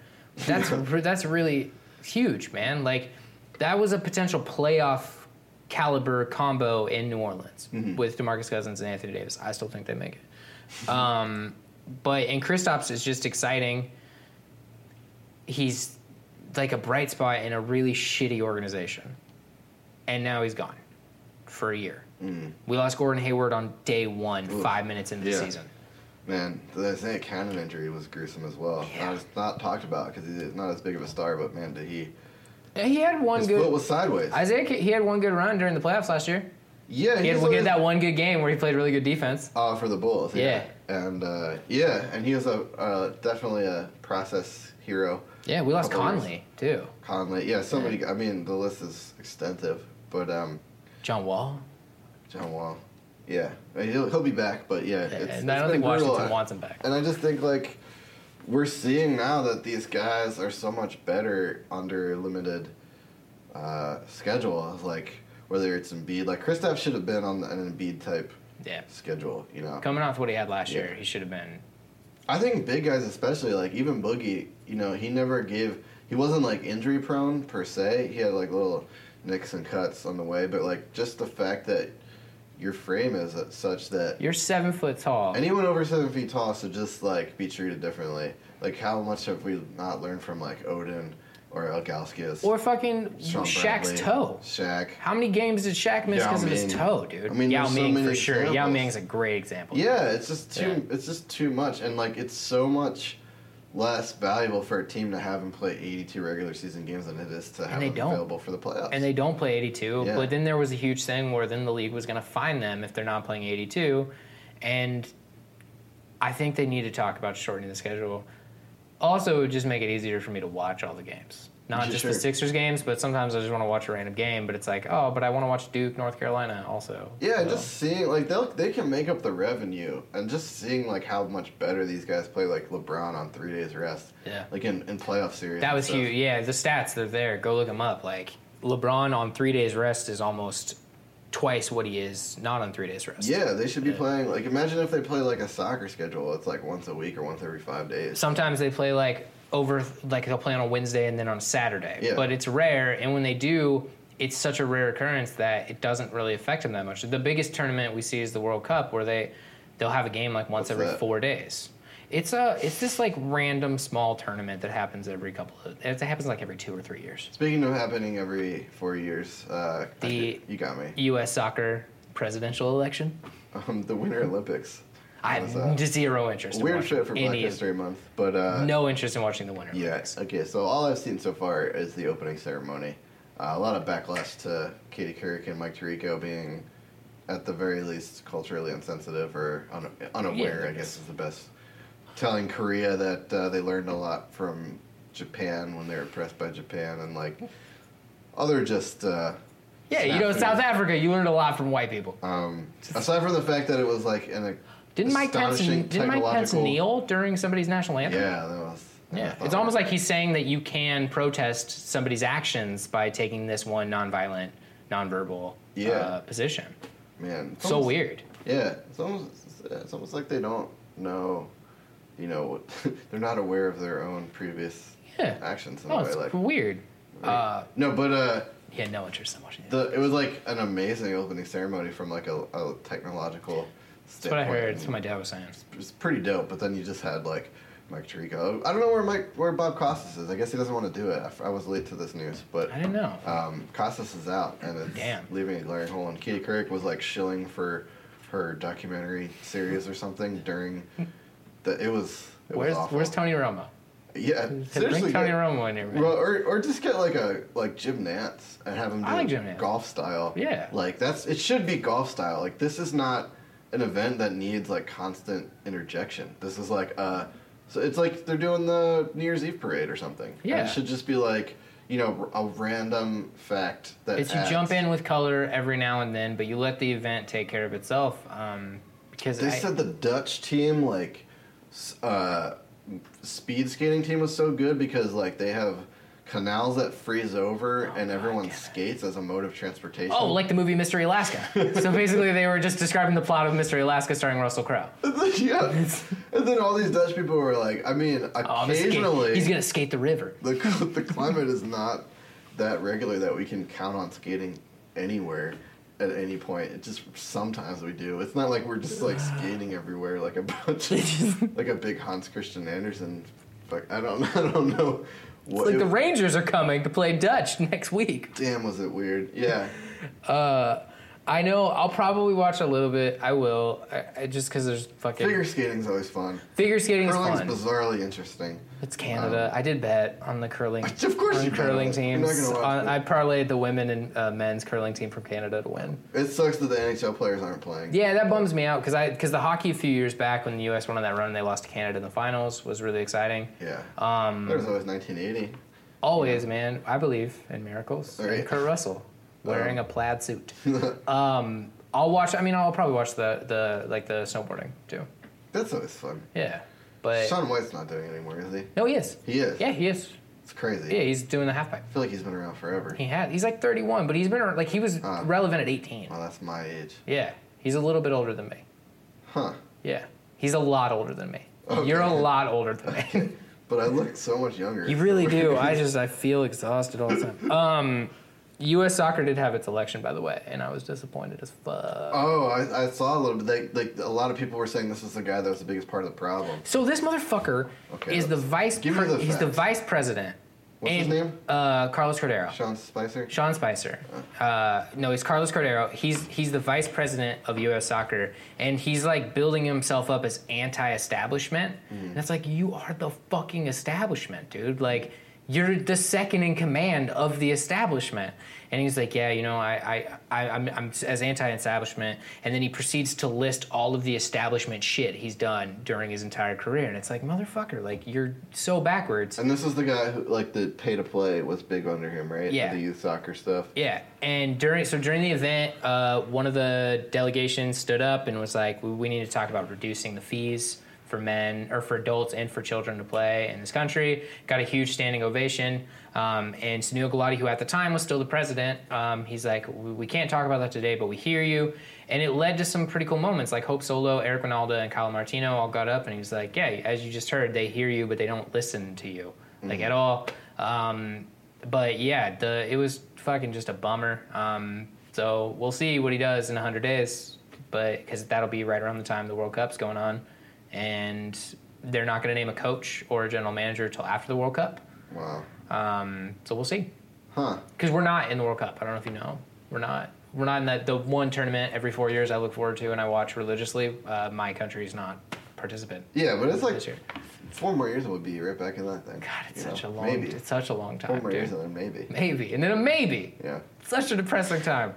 That's that's really huge, man. Like, that was a potential playoff caliber combo in New Orleans with DeMarcus Cousins and Anthony Davis. I still think they make it. And Kristaps is just exciting. He's like a bright spot in a really shitty organization. And now he's gone for a year. We lost Gordon Hayward on day one, 5 minutes into the season. Man, the Isaiah Cannon injury was gruesome as well. Yeah. It's not talked about because he's not as big of a star, but man, did he... He had one good... His foot was sideways. Isaiah, he had one good run during the playoffs last year. Yeah. He had that one good game where he played really good defense. For the Bulls, yeah. And he was definitely a process hero. Yeah, we lost Conley, too. So many... I mean, the list is extensive, but... John Wall. Yeah. I mean, he'll be back, but yeah. And I don't think Washington wants him back. And I just think, like... We're seeing now that these guys are so much better under limited schedule. Like, whether it's Embiid, like Kristaps should have been on an Embiid type schedule, you know. Coming off what he had last year, he should have been. I think big guys, especially like even Boogie, you know, he wasn't like injury prone per se. He had like little nicks and cuts on the way, but like just the fact that your frame is such that... You're 7 foot tall. Anyone over 7 feet tall should just, like, be treated differently. Like, how much have we not learned from, like, Odin or Elgauskas? Or fucking Sean Shaq's Bradley. Toe. Shaq. How many games did Shaq miss because of his toe, dude? I mean, Yao Ming, so for sure. Examples. Yao Ming's a great example. Yeah, dude. It's just too much. And, like, it's so much less valuable for a team to have him play 82 regular season games than it is to have him available for the playoffs. And they don't play 82, but then there was a huge thing where then the league was going to fine them if they're not playing 82, and I think they need to talk about shortening the schedule. Also, it would just make it easier for me to watch all the games. Not just the Sixers games, but sometimes I just want to watch a random game, but it's like, oh, but I want to watch Duke, North Carolina also. Yeah, so. Just seeing, like, they can make up the revenue, and just seeing, like, how much better these guys play, like, LeBron on 3 days rest. Yeah. Like, in playoff series. That was huge. Yeah, the stats, they're there. Go look them up. Like, LeBron on 3 days rest is almost twice what he is not on 3 days rest. Yeah, they should be playing, like, imagine if they play, like, a soccer schedule. It's, like, once a week or once every 5 days. Sometimes they play, like... over, like, they'll play on a Wednesday and then on a Saturday. Yeah. But it's rare, and when they do, it's such a rare occurrence that it doesn't really affect them that much. The biggest tournament we see is the World Cup, where they'll have a game, like, once every 4 days. It's this, like, random small tournament that happens it happens, like, every 2 or 3 years. Speaking of happening every 4 years, you got me. U.S. soccer presidential election. The Winter Olympics. I have zero interest in watching. Weird shit for Black History Month, but... no interest in watching the Winter Olympics. Yeah, okay, so all I've seen so far is the opening ceremony. A lot of backlash to Katie Couric and Mike Tirico being, at the very least, culturally insensitive or unaware, I guess is the best. Telling Korea that they learned a lot from Japan when they were oppressed by Japan and, like, other just... South Africa, you learned a lot from white people. Aside from the fact that it was, like, in a... Didn't Mike Pence kneel during somebody's national anthem? Yeah, that was... It's almost like he's saying that you can protest somebody's actions by taking this one nonviolent, nonverbal position. Man. It's so weird. Yeah. It's almost like they don't know, you know, they're not aware of their own previous actions. In it's like, weird. No interest in watching it. It was like an amazing opening ceremony from like a technological... That's what I heard. That's what my dad was saying. It's pretty dope, but then you just had, like, Mike Tirico. I don't know where Bob Costas is. I guess he doesn't want to do it. I was late to this news, but... I didn't know. Costas is out, and it's leaving a glaring hole. And Katie Couric was, like, shilling for her documentary series or something during... It was awful. Where's Tony Romo? Yeah, seriously. Bring Tony Romo in here, man. Well, or just get, like, Jim Nantz and have him do golf style. Yeah. Like, it should be golf style. Like, this is not... an event that needs, like, constant interjection. This is, like, so it's like they're doing the New Year's Eve parade or something. Yeah. And it should just be, like, you know, a random fact that you jump in with color every now and then, but you let the event take care of itself, because... They said the Dutch team, like, speed skating team was so good because, like, they have canals that freeze over and everyone skates as a mode of transportation. Oh, like the movie Mystery Alaska. So basically they were just describing the plot of Mystery Alaska starring Russell Crowe. Yeah. And then all these Dutch people were like, I mean, occasionally... he's going to skate the river. The climate is not that regular that we can count on skating anywhere at any point. It just sometimes we do. It's not like we're just like skating everywhere like a bunch of... like a big Hans Christian Andersen. Like, I don't know... It's like the Rangers are coming to play Dutch next week. Damn, was it weird. Yeah. I know I'll probably watch a little bit. I will. I just because there's fucking... Figure skating's always fun. Figure skating's fun. Curling's bizarrely interesting. It's Canada. I did bet on the curling. Of course you curling teams. You're not gonna watch I parlayed the women and men's curling team from Canada to win. It sucks that the NHL players aren't playing. Yeah, that bums me out because the hockey a few years back when the U.S. went on that run and they lost to Canada in the finals was really exciting. Yeah. There was always 1980. Always, yeah. Man. I believe in miracles. Right. And Kurt Russell wearing a plaid suit. I'll probably watch the snowboarding too. That's always fun. Yeah. But Sean White's not doing it anymore, is he? No, he is. He is. Yeah, he is. It's crazy. Yeah, he's doing the halfpipe. I feel like he's been around forever. He has. He's like 31, but he's been around, like he was relevant at 18. Well, that's my age. Yeah, he's a little bit older than me. Huh? Yeah, he's a lot older than me. Okay. You're a lot older than me. Okay. But I look so much younger. You really do. I feel exhausted all the time. U.S. Soccer did have its election, by the way, and I was disappointed as fuck. Oh, I saw a little bit. Like a lot of people were saying this is the guy that was the biggest part of the problem. So this motherfucker is the vice. He's the vice president. What's his name? Carlos Cordero. Sean Spicer. No, he's Carlos Cordero. He's the vice president of U.S. Soccer, and he's like building himself up as anti-establishment. Mm. And it's like you are the fucking establishment, dude. Like. You're the second in command of the establishment. And he's like, yeah, you know, I'm as anti-establishment. And then he proceeds to list all of the establishment shit he's done during his entire career. And it's like, motherfucker, like, you're so backwards. And this is the guy who, like, the pay-to-play was big under him, right? Yeah. The youth soccer stuff. Yeah. And during the event, one of the delegations stood up and was like, we need to talk about reducing the fees for men, or for adults and for children to play in this country. Got a huge standing ovation. And Sunil Gulati, who at the time was still the president, he's like, we can't talk about that today, but we hear you. And it led to some pretty cool moments, like Hope Solo, Eric Winalda, and Kyle Martino all got up, and he was like, yeah, as you just heard, they hear you, but they don't listen to you, like, at all. But, yeah, it was fucking just a bummer. So we'll see what he does in 100 days, because that'll be right around the time the World Cup's going on. And they're not going to name a coach or a general manager until after the World Cup. Wow. So we'll see. Huh. Because we're not in the World Cup. I don't know if you know. We're not. We're not in the one tournament every 4 years I look forward to and I watch religiously. My country's not a participant. Yeah, but it's like 4 more years it would be right back in that thing. God, it's such a long time, 4 more years and then maybe. Maybe. And then a maybe. Yeah. Such a depressing time.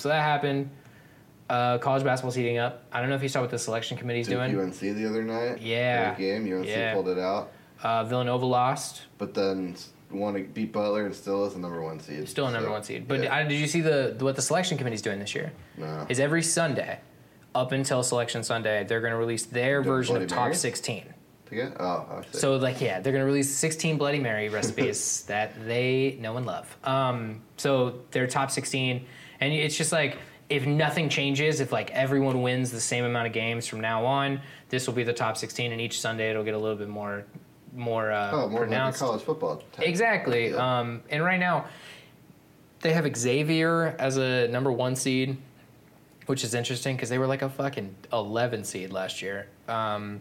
So that happened. College basketball's heating up. I don't know if you saw what the selection committee's doing. UNC the other night. Yeah. Great game. UNC pulled it out. Villanova lost. But then beat Butler and still is the number one seed. Still a number one seed. But yeah. Did you see what the selection committee's doing this year? No. Is every Sunday, up until Selection Sunday, they're going to release their version of Top 16. Oh, I see. So, like, yeah, they're going to release 16 Bloody Mary recipes that they know and love. So they're Top 16. And it's just like... If nothing changes, if, like, everyone wins the same amount of games from now on, this will be the Top 16, and each Sunday it'll get a little bit more pronounced. More like college football type. Exactly. Yeah. And right now they have Xavier as a number one seed, which is interesting because they were, like, a fucking 11 seed last year. And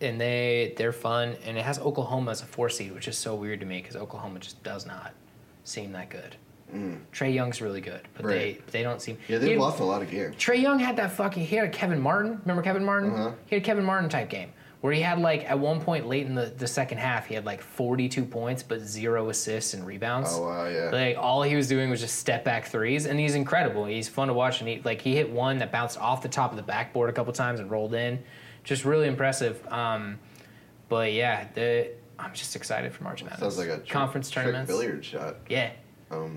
they're fun, and it has Oklahoma as a 4 seed, which is so weird to me because Oklahoma just does not seem that good. Mm. Trey Young's really good, but they don't seem... Yeah, they've lost a lot of games. Trey Young had that fucking... He had a Kevin Martin. Remember Kevin Martin? Uh-huh. He had a Kevin Martin type game where he had, like, at one point late in the second half, he had, like, 42 points but 0 assists and rebounds. Oh, wow, yeah. Like, all he was doing was just step-back threes, and he's incredible. He's fun to watch, and he hit one that bounced off the top of the backboard a couple times and rolled in. Just really impressive. But, yeah, I'm just excited for March Madness. Sounds like a conference tournament billiard shot. Yeah.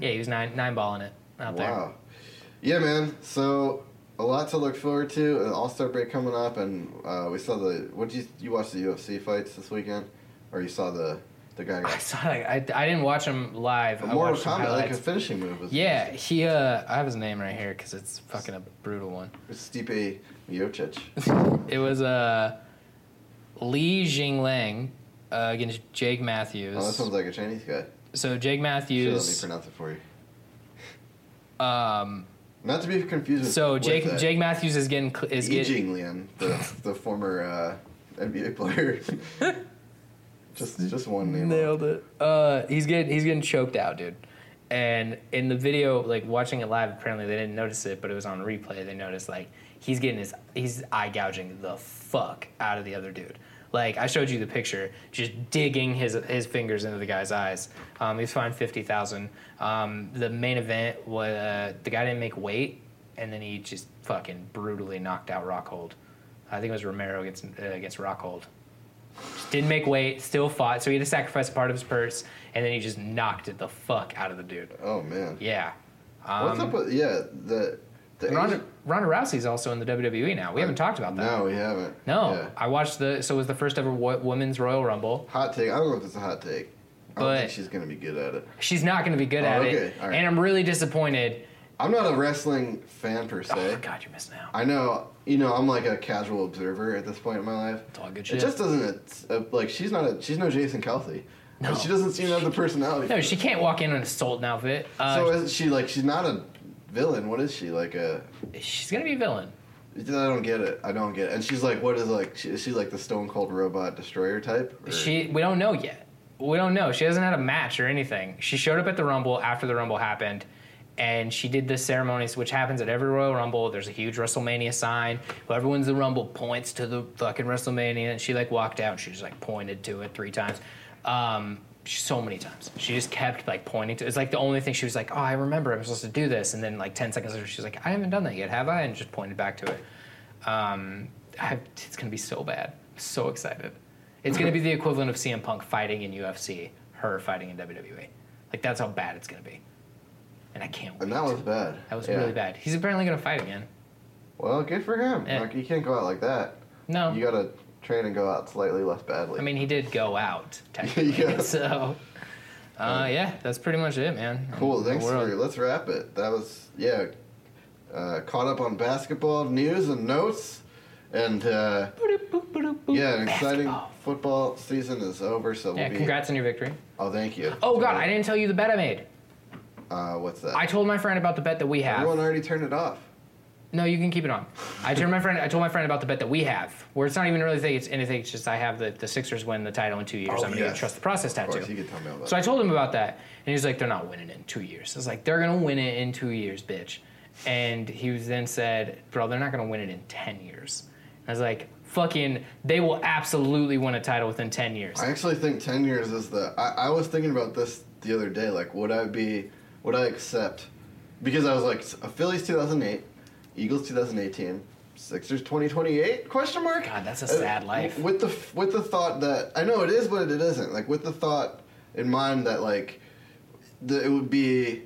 Yeah, he was nine balling it out there. Wow. Yeah, man. So a lot to look forward to. An All-Star break coming up, and we saw you watched the UFC fights this weekend, or you saw the the guy. I didn't watch him live. I Mortal Kombat, like a finishing move. He. I have his name right here because it's fucking a brutal one. It's Stipe Miocic. It was Li Jingliang against Jake Matthews. Oh, that sounds like a Chinese guy. So Jake Matthews. Sure, let me pronounce it for you. Not to be confused with. So Jake Matthews is getting Jingliang, the former NBA player. Just one name. Nailed it. He's getting choked out, dude. And in the video, like watching it live, apparently they didn't notice it, but it was on replay. They noticed like he's eye gouging the fuck out of the other dude. Like I showed you the picture, just digging his fingers into the guy's eyes. He was fined $50,000. The main event was the guy didn't make weight, and then he just fucking brutally knocked out Rockhold. I think it was Romero against Rockhold. Didn't make weight, still fought, so he had to sacrifice a part of his purse, and then he just knocked it the fuck out of the dude. Oh, man. Yeah. What's up with, Ronda Rousey's also in the WWE now. We haven't talked about that. No, we haven't. No. Yeah. I watched it was the first ever Women's Royal Rumble. Hot take. I don't know if it's a hot take. I don't think she's going to be good at it. She's not going to be good at it. All right. And I'm really disappointed. I'm not a wrestling fan per se. Oh, God, you're missing out. I know. You know, I'm like a casual observer at this point in my life. It's all good shit. It just doesn't, she's no Jason Kelce. No. She doesn't seem to have the personality. No, she can't walk in a Sultan outfit. So isn't she she's not a villain. What is she, She's going to be a villain. I don't get it. And she's like, what is is she like the Stone Cold Robot Destroyer type? Or? We don't know yet. We don't know. She hasn't had a match or anything. She showed up at the Rumble after the Rumble happened. And she did this ceremony, which happens at every Royal Rumble. There's a huge WrestleMania sign. Whoever wins the Rumble points to the fucking WrestleMania. And she, walked out, and she just, pointed to it 3 times. So many times. She just kept, pointing to it. It's, the only thing she was oh, I remember I'm supposed to do this. And then, 10 seconds later, she's I haven't done that yet, have I? And just pointed back to it. It's going to be so bad. I'm so excited. It's going to be the equivalent of CM Punk fighting in UFC, her fighting in WWE. That's how bad it's going to be. And I can't wait. And that was bad. That was really bad. He's apparently going to fight again. Well, good for him. Yeah. You can't go out like that. No. You got to train and go out slightly less badly. I mean, he did go out, technically. Yeah. So, that's pretty much it, man. Cool. Thanks, Siri. Let's wrap it. That was, caught up on basketball news and notes. And, an exciting football season is over. So congrats on your victory. Oh, thank you. Oh, God, I didn't tell you the bet I made. What's that? I told my friend about the bet that we have. Everyone already turned it off. No, you can keep it on. I told my friend about the bet that we have, where it's not even really anything. It's just I have the Sixers win the title in 2 years. I'm going to trust the process tattoo. Of course, you can tell me all that. So I told him about that, and he was like, "They're not winning it in 2 years." I was like, "They're going to win it in 2 years, bitch." And he was then said, "Bro, they're not going to win it in 10 years." And I was like, "Fucking, they will absolutely win a title within 10 years." I actually think 10 years is the. I was thinking about this the other day. Would I accept? Because I was like, Phillies 2008, Eagles 2018, Sixers 2028? $? God, that's a sad life. With the thought that I know it is, but it isn't. With the thought in mind that it would be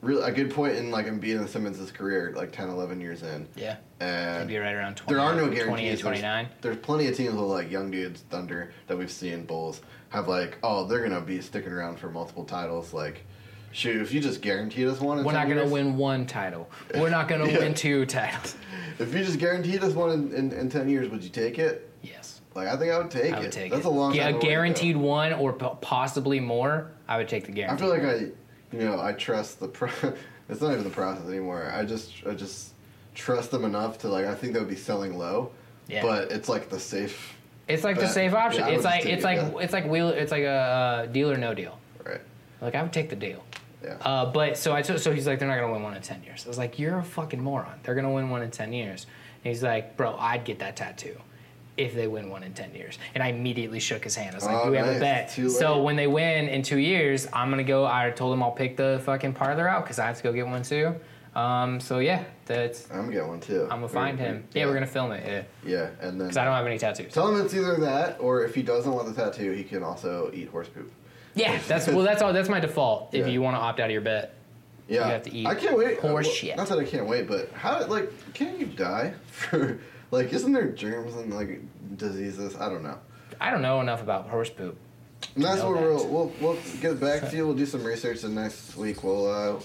really a good point in Embiid and Simmons' career, 10, 11 years in. Yeah, and it'd be right around 20. There are no guarantees. 28, 29. There's plenty of teams with young dudes, Thunder that we've seen, Bulls have they're gonna be sticking around for multiple titles Shoot, if you just guaranteed us one in 10 years... We're not going to win one title. We're not going to win two titles. If you just guaranteed us one in 10 years, would you take it? Yes. I think I would take it. That's a long time. Yeah, guaranteed one or possibly more, I would take the guarantee. I feel I trust the... it's not even the process anymore. I just trust them enough to, I think they would be selling low. Yeah. But it's, the safe... It's, the safe option. Yeah, it's like a deal or no deal. Right. I would take the deal. Yeah. So he's like, they're not going to win one in 10 years. I was like, you're a fucking moron. They're going to win one in 10 years. And he's like, bro, I'd get that tattoo if they win one in 10 years. And I immediately shook his hand. I was like, we have a bet. So when they win in 2 years, I'm going to go. I told him I'll pick the fucking parlor out because I have to go get one too. I'm going to get one too. I'm going to find him. Yeah, we're going to film it. Yeah. And then. Because I don't have any tattoos. Tell him it's either that or if he doesn't want the tattoo, he can also eat horse poop. Yeah, that's all. That's my default. If you want to opt out of your bet, you have to eat. I can't wait. Horse shit. Not that I can't wait, but how? Can't you die for? Isn't there germs and diseases? I don't know enough about horse poop. And that's where we'll get back to you. We'll do some research, and next week we'll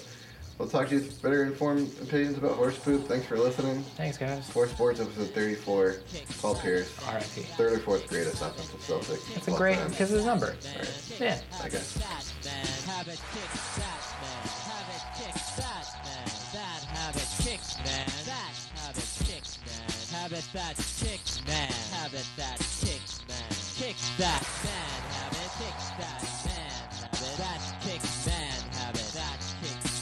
talk to you with better informed opinions about horse poop. Thanks for listening. Thanks, guys. Four Sports, episode 34. Paul Pierce. R.I.P. Third or fourth greatest offensive Celtic. It's a great because of his number. Right. Yeah. I guess. Have it that kicks, man. Have it that kicks, man. Kicks that, man.